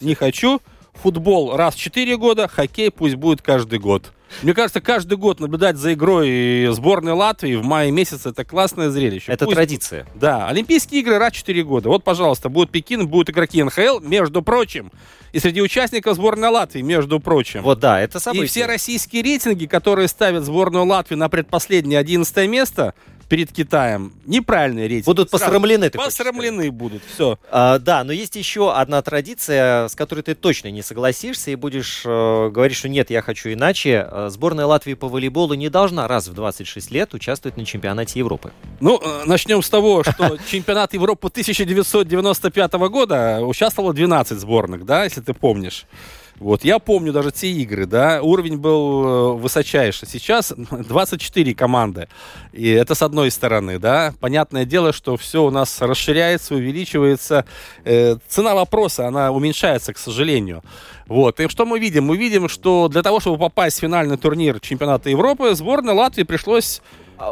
Не хочу. Футбол раз в 4 года, хоккей пусть будет каждый год. Мне кажется, каждый год наблюдать за игрой сборной Латвии в мае месяце — это классное зрелище. Это традиция. Да, Олимпийские игры раз в 4 года. Вот, пожалуйста, будет Пекин, будут игроки НХЛ, между прочим. И среди участников сборной Латвии, между прочим. Вот, да, это событие. И все российские рейтинги, которые ставят сборную Латвии на предпоследнее 11 место перед Китаем, неправильные рейтинги. Будут посрамлены. Посрамлены будут, все. Да, но есть еще одна традиция, с которой ты точно не согласишься и будешь говорить, что нет, я хочу иначе. Сборная Латвии по волейболу не должна раз в 26 лет участвовать на чемпионате Европы. Ну, начнем с того, что чемпионат Европы 1995 года участвовало 12 сборных, да, если ты помнишь. Вот, я помню даже те игры, да, уровень был высочайший. Сейчас 24 команды, и это с одной стороны, да. Понятное дело, что все у нас расширяется, увеличивается. Цена вопроса, она уменьшается, к сожалению. Вот, и что мы видим? Мы видим, что для того, чтобы попасть в финальный турнир чемпионата Европы, сборной Латвии пришлось...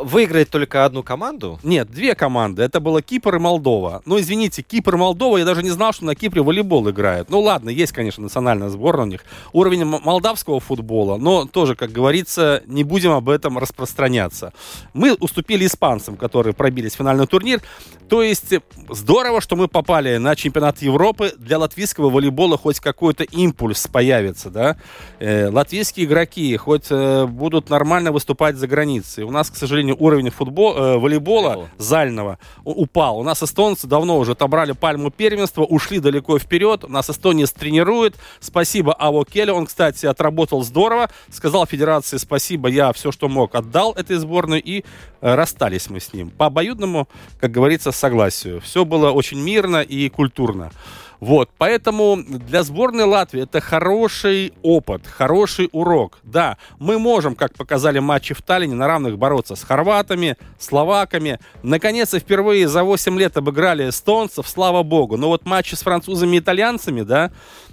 Выиграть только одну команду? Нет, две команды. Это было Кипр и Молдова. Ну, извините, Кипр и Молдова, я даже не знал, что на Кипре волейбол играют. Ну, ладно, есть, конечно, национальная сборная у них. Уровень молдавского футбола, но тоже, как говорится, не будем об этом распространяться. Мы уступили испанцам, которые пробились в финальный турнир. То есть здорово, что мы попали на чемпионат Европы. Для латвийского волейбола хоть какой-то импульс появится, да? Латвийские игроки хоть будут нормально выступать за границей. У нас, к сожалению, уровень волейбола зального упал. У нас эстонцы давно уже отобрали пальму первенства, ушли далеко вперед. У нас эстонец тренирует. Спасибо Аво Келе. Он, кстати, отработал здорово. Сказал федерации спасибо, я все, что мог, отдал этой сборной. И расстались мы с ним. По обоюдному, как говорится, согласию. Все было очень мирно и культурно. Вот, поэтому для сборной Латвии это хороший опыт, хороший урок. Да, мы можем, как показали матчи в Таллине, на равных бороться с хорватами, словаками. Наконец-то впервые за 8 лет обыграли эстонцев, слава богу. Но вот матчи с французами и итальянцами, да,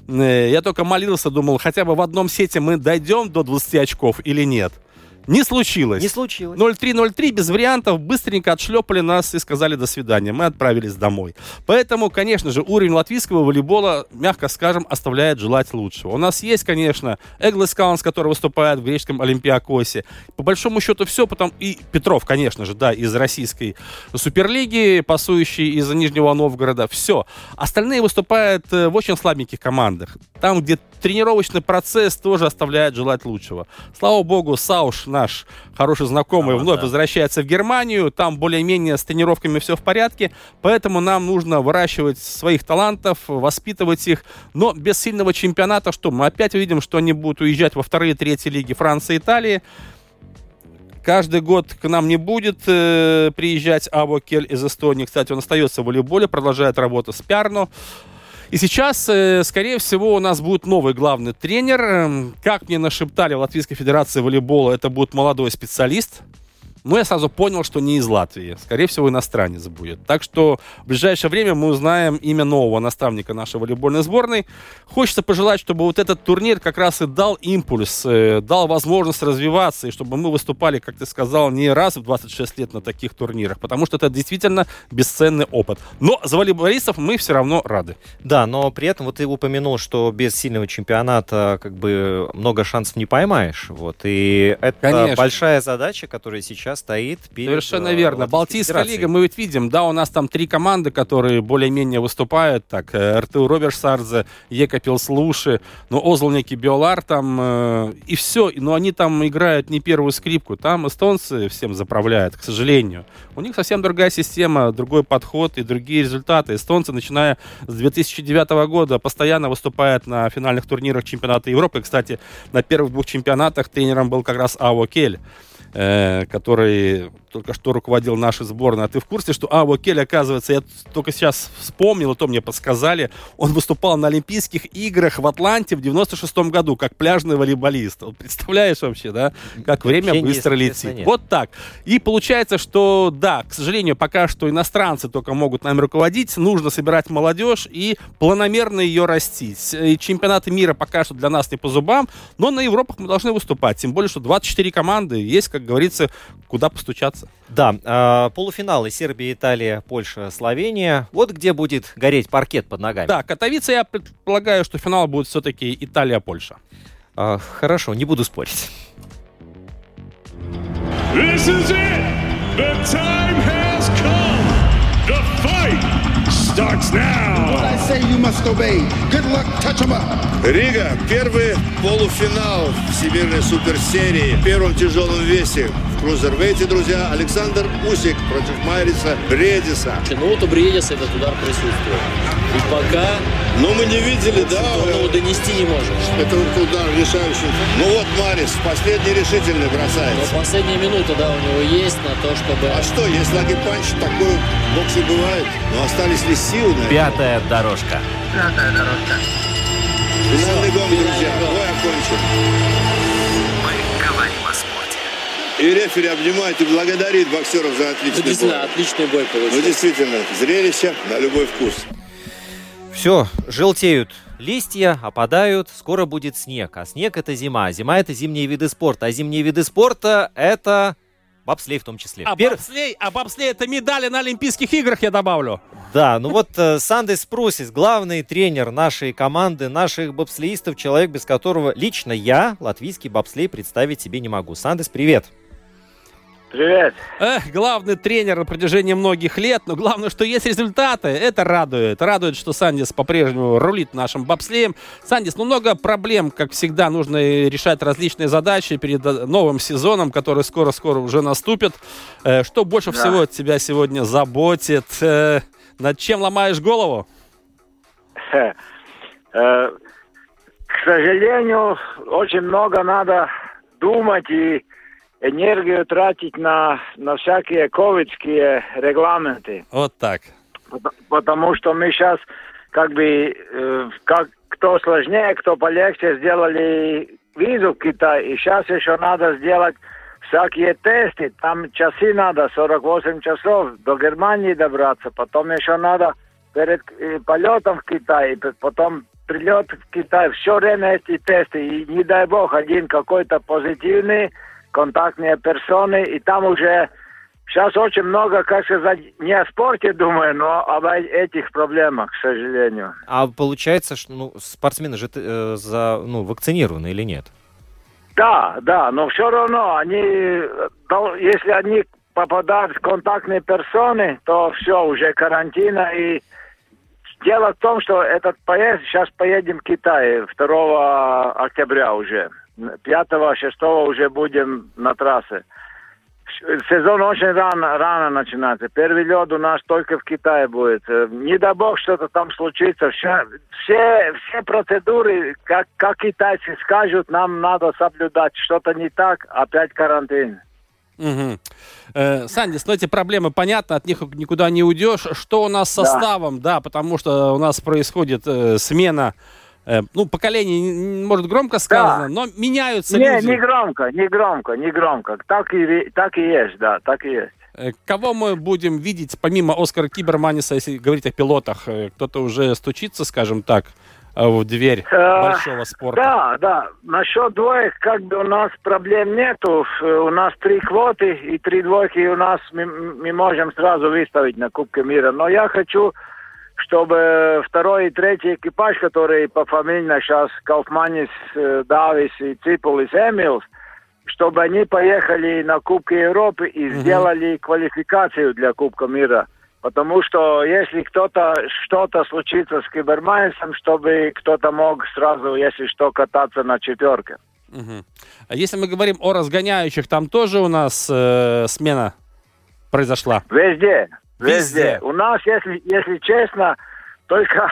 я только молился, думал, хотя бы в одном сете мы дойдем до 20 очков или нет. Не случилось. 0-3-0-3, без вариантов, быстренько отшлепали нас и сказали до свидания. Мы отправились домой. Поэтому, конечно же, уровень латвийского волейбола, мягко скажем, оставляет желать лучшего. У нас есть, конечно, Эглес Каланс, который выступает в греческом Олимпиакосе. По большому счету все, потом и Петров, конечно же, да, из российской суперлиги, пасующий из Нижнего Новгорода. Все. Остальные выступают в очень слабеньких командах. Там, где тренировочный процесс тоже оставляет желать лучшего. Слава богу, Сауш, наш хороший знакомый, вновь возвращается в Германию. Там более-менее с тренировками все в порядке. Поэтому нам нужно выращивать своих талантов, воспитывать их. Но без сильного чемпионата что? Мы опять увидим, что они будут уезжать во вторые, третьи лиги Франции и Италии. Каждый год к нам не будет приезжать Аво Кеэль из Эстонии. Кстати, он остается в волейболе, продолжает работу с Пярно. И сейчас, скорее всего, у нас будет новый главный тренер. Как мне нашептали в Латвийской Федерации волейбола, это будет молодой специалист. Но я сразу понял, что не из Латвии. Скорее всего, иностранец будет. Так что в ближайшее время мы узнаем имя нового наставника нашей волейбольной сборной. Хочется пожелать, чтобы вот этот турнир как раз и дал импульс, дал возможность развиваться, и чтобы мы выступали, как ты сказал, не раз в 26 лет на таких турнирах, потому что это действительно бесценный опыт. Но за волейболистов мы все равно рады. Да, но при этом вот ты упомянул, что без сильного чемпионата как бы много шансов не поймаешь. Вот. И это конечно, большая задача, которая сейчас стоит перед... Совершенно верно. Балтийская лига, мы ведь видим, да, у нас там три команды, которые более-менее выступают, так, РТУ Роберсардзе, ЕК Пилслуши, ну, Озлники, Биолар там, и все, но они там играют не первую скрипку, там эстонцы всем заправляют, к сожалению. У них совсем другая система, другой подход и другие результаты. Эстонцы, начиная с 2009 года, постоянно выступают на финальных турнирах чемпионата Европы. Кстати, на первых двух чемпионатах тренером был как раз Аво Кеэль, который только что руководил нашей сборной. А ты в курсе, что Аво Кель, оказывается, я только сейчас вспомнил, и то мне подсказали, он выступал на Олимпийских играх в Атланте в 96-м году, как пляжный волейболист. Представляешь вообще, да? Как время быстро летит. Вот так. И получается, что, да, к сожалению, пока что иностранцы только могут нами руководить. Нужно собирать молодежь и планомерно ее растить. И чемпионаты мира пока что для нас не по зубам, но на Европах мы должны выступать. Тем более, что 24 команды есть, как говорится, куда постучаться. Да, полуфиналы: Сербия, Италия, Польша, Словения. Вот где будет гореть паркет под ногами. Да, Катовица, я предполагаю, что финал будет все-таки Италия-Польша. Хорошо, не буду спорить. This is it. The time has come. The fight starts now. What I say you must obey. Good luck, touch 'em up. Рига, первый полуфинал Всемирной суперсерии в первом тяжелом весе. Крузервейте, друзья, Александр Усик против Мариса Бриедиса. Ну вот у Бриедиса этот удар присутствует. И пока... Но мы не видели, да? Он его донести не может. Это удар решающий. Ну вот Марис, последний решительный бросается. Но последняя минута, да, у него есть на то, чтобы... А что, если лаги-панч, такой в боксе бывает. Но остались ли силы? Пятая дорожка. Пятая дорожка. Финальный гол, друзья. Бой окончен. И рефери обнимает и благодарит боксеров за отличный бой. Да, отличный бой получился. Ну, действительно, зрелище на любой вкус. Все, желтеют листья, опадают, скоро будет снег. А снег – это зима. Зима – это зимние виды спорта. А зимние виды спорта – это бобслей в том числе. А бобслей – это медали на Олимпийских играх, я добавлю. Да, ну вот Сандис Прусис, главный тренер нашей команды, наших бобслеистов, человек, без которого лично я латвийский бобслей представить себе не могу. Сандис, привет. Привет. Главный тренер на протяжении многих лет, но главное, что есть результаты, это радует. Радует, что Сандис по-прежнему рулит нашим бобслеем. Сандис, ну много проблем, как всегда, нужно решать различные задачи перед новым сезоном, который скоро-скоро уже наступит. Что больше всего тебя сегодня заботит? Над чем ломаешь голову? К сожалению, очень много надо думать и энергию тратить на всякие ковидские регламенты. Вот так. Потому что мы сейчас кто сложнее, кто полегче сделали визу в Китай. И сейчас еще надо сделать всякие тесты. Там часы надо, 48 часов, до Германии добраться. Потом еще надо перед полетом в Китай, потом прилет в Китай. Все время эти тесты. И не дай бог, один какой-то позитивный, контактные персоны, и там уже сейчас очень много, как сказать, не о спорте думаю, но об этих проблемах, к сожалению. А получается, что спортсмены же вакцинированы или нет? Да, но все равно, если они попадают в контактные персоны, то все, уже карантина. И дело в том, что сейчас поедем в Китай 2 октября уже. 5-6 уже будем на трассе. Сезон очень рано начинается. Первый лед у нас только в Китае будет. Не дай бог, что-то там случится. Все процедуры, как китайцы скажут, нам надо соблюдать. Что-то не так, опять карантин. Угу. Сандис, эти проблемы понятно, от них никуда не уйдешь. Что у нас с составом? Да, потому что у нас происходит смена... поколение, может, громко сказано, но меняются люди. Не громко. Так и есть, да, так и есть. Кого мы будем видеть, помимо Оскара Киберманиса, если говорить о пилотах? Кто-то уже стучится, скажем так, в дверь большого спорта? Да. Насчет двоек, у нас проблем нету. У нас 3 квоты и 3 двойки у нас мы можем сразу выставить на Кубке мира. Но я хочу... чтобы 2-й и 3-й экипаж, который пофамильно сейчас Кауфманис, Давис и Ципл и Сэмюэлс, чтобы они поехали на Кубки Европы и сделали квалификацию для Кубка мира. Потому что если что-то случится с Кибермайнсом, чтобы кто-то мог сразу, если что, кататься на 4-ке. Угу. А если мы говорим о разгоняющих, там тоже у нас смена произошла? Везде. У нас, если честно, только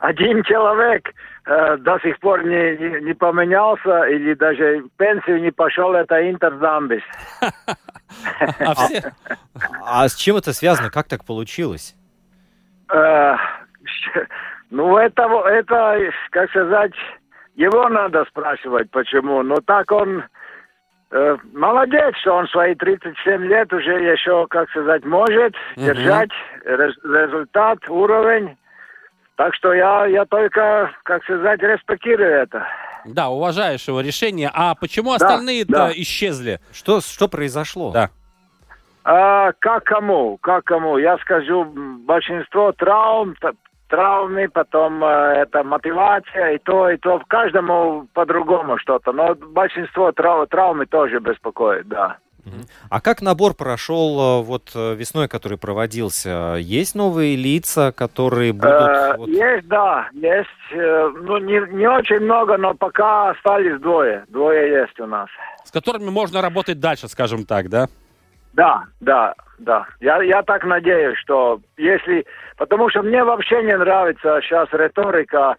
один человек до сих пор не поменялся или даже в пенсию не пошел, это Интер Замбис. А с чем это связано? Как так получилось? Его надо спрашивать, почему. Но так он... молодец, что он свои 37 лет уже еще, может держать результат, уровень. Так что я только, респектирую это. Да, уважаешь его решение. А почему остальные-то исчезли? Что произошло? Да. Как кому? Я скажу, большинство травмы, потом это мотивация, и то. Каждому по-другому что-то. Но большинство травмы тоже беспокоит, да. Угу. А как набор прошел вот весной, который проводился? Есть новые лица, которые будут... Есть, да, есть. Ну, не очень много, но пока остались двое. Двое есть у нас. С которыми можно работать дальше, скажем так, да? Да. Я так надеюсь, что если... Потому что мне вообще не нравится сейчас риторика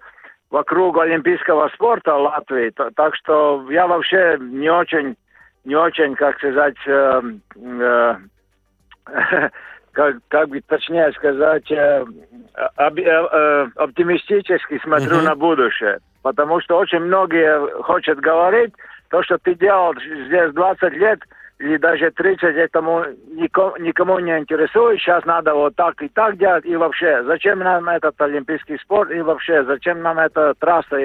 вокруг олимпийского спорта Латвии. Так что я вообще не очень, как сказать, оптимистически смотрю на будущее. Потому что очень многие хотят говорить, то, что ты делал здесь 20 лет или даже 30, этому никому не интересует. Сейчас надо вот так и так делать. И вообще, зачем нам этот олимпийский спорт? И вообще, зачем нам эта трасса?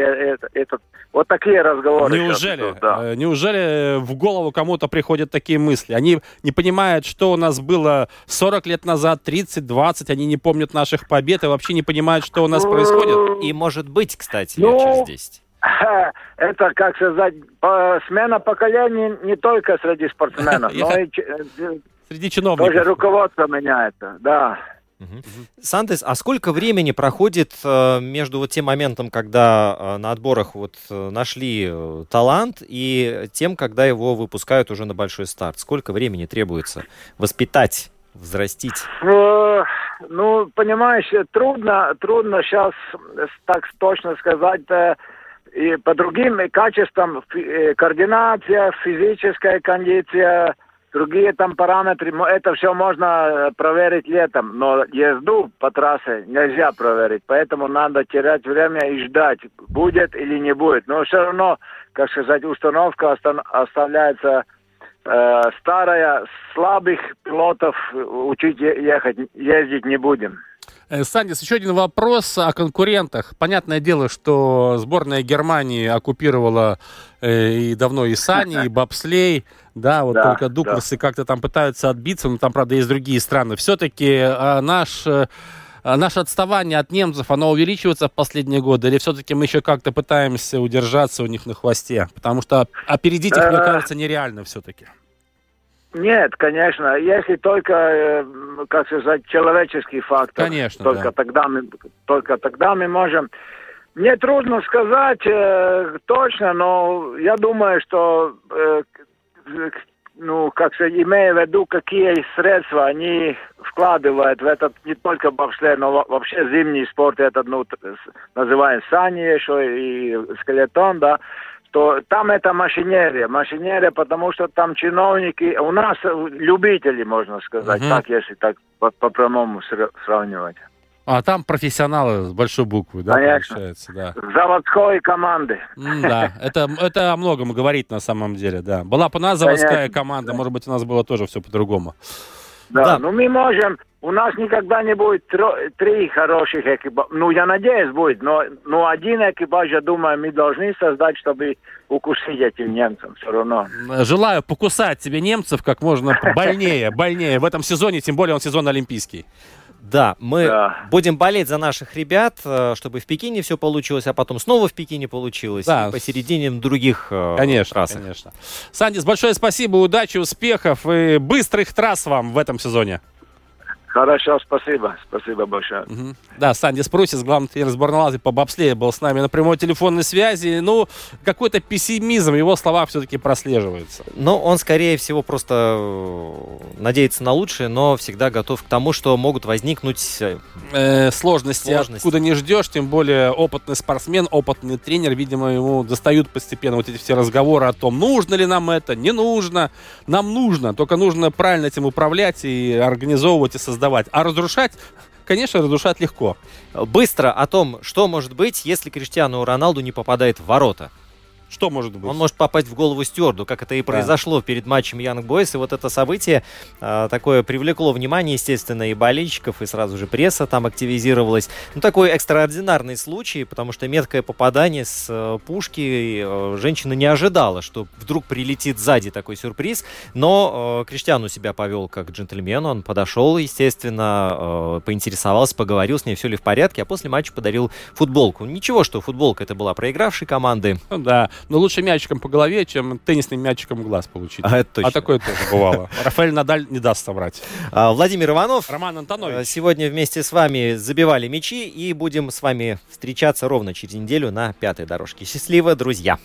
Вот такие разговоры. Неужели в голову кому-то приходят такие мысли? Они не понимают, что у нас было 40 лет назад, 30, 20. Они не помнят наших побед и вообще не понимают, что у нас происходит. И может быть, кстати, лет через 10. Это, как сказать, смена поколений не только среди спортсменов, но и среди чиновников. Тоже руководство меняется, да. Сандис, а сколько времени проходит между вот тем моментом, когда на отборах вот нашли талант, и тем, когда его выпускают уже на большой старт? Сколько времени требуется воспитать, взрастить? Ну, понимаешь, трудно сейчас так точно сказать. И по другим качествам, координация, физическая кондиция, другие там параметры, это все можно проверить летом. Но езду по трассе нельзя проверить, поэтому надо терять время и ждать, будет или не будет. Но все равно, как сказать, установка оставляется старая, слабых пилотов учить ездить не будем. Сандис, еще один вопрос о конкурентах. Понятное дело, что сборная Германии оккупировала и давно и сани, и бобслей. Да, вот да, только дукерсы как-то там пытаются отбиться, но там, правда, есть другие страны. Все-таки наше отставание от немцев, оно увеличивается в последние годы? Или все-таки мы еще как-то пытаемся удержаться у них на хвосте? Потому что опередить их, мне кажется, нереально все-таки. Нет, конечно, если только, как сказать, человеческий фактор, конечно, тогда мы можем. Мне трудно сказать точно, но я думаю, что, имея в виду, какие средства они вкладывают в этот, не только бобслей, но вообще зимний спорт, этот, называем сани еще и скелетон, да, то там это машинерия, потому что там чиновники, у нас любители, можно сказать, так, если так по-прямому сравнивать. А там профессионалы с большой буквы, да, получается, да. Заводской команды. Да, это о многом говорит на самом деле, да. Была бы у нас заводская команда, может быть, у нас было тоже все по-другому. Да, ну мы можем, у нас никогда не будет три хороших экипажа, ну я надеюсь будет, но один экипаж, я думаю, мы должны создать, чтобы укусить этим немцам все равно. Желаю покусать тебе немцев как можно больнее в этом сезоне, тем более он сезон олимпийский. Да, мы будем болеть за наших ребят, чтобы в Пекине все получилось, а потом снова в Пекине получилось, и посередине других трасс. Конечно. Сандис, большое спасибо, удачи, успехов и быстрых трасс вам в этом сезоне. Хорошо, спасибо большое. Да, Сандис Прусис, главный тренер сборной Латвии по бобслею, был с нами на прямой телефонной связи. Ну, какой-то пессимизм в его словах все-таки прослеживается. Ну, он, скорее всего, просто надеется на лучшее, но всегда готов к тому, что могут возникнуть сложности, откуда не ждешь, тем более опытный спортсмен, опытный тренер, видимо, ему достают постепенно вот эти все разговоры о том, нужно ли нам это, не нужно. Нам нужно, только нужно правильно этим управлять и организовывать, и создавать. А разрушать, конечно, разрушать легко. Быстро о том, что может быть, если Криштиану Роналду не попадает в ворота. Что может быть? Он может попасть в голову стюарду, как это и произошло перед матчем Young Boys. И вот это событие такое привлекло внимание, естественно, и болельщиков, и сразу же пресса там активизировалась. Ну, такой экстраординарный случай, потому что меткое попадание с пушки. Женщина не ожидала, что вдруг прилетит сзади такой сюрприз. Но Криштиану себя повел как джентльмен. Он подошел, естественно, поинтересовался, поговорил с ней, все ли в порядке. А после матча подарил футболку. Ничего, что футболка это была проигравшей команды. Да. но лучше мячиком по голове, чем теннисным мячиком в глаз получить. А, это точно. А такое тоже бывало. Рафаэль Надаль не даст соврать. Владимир Иванов, Роман Антонович. Сегодня вместе с вами забивали мячи и будем с вами встречаться ровно через неделю на пятой дорожке. Счастливо, друзья!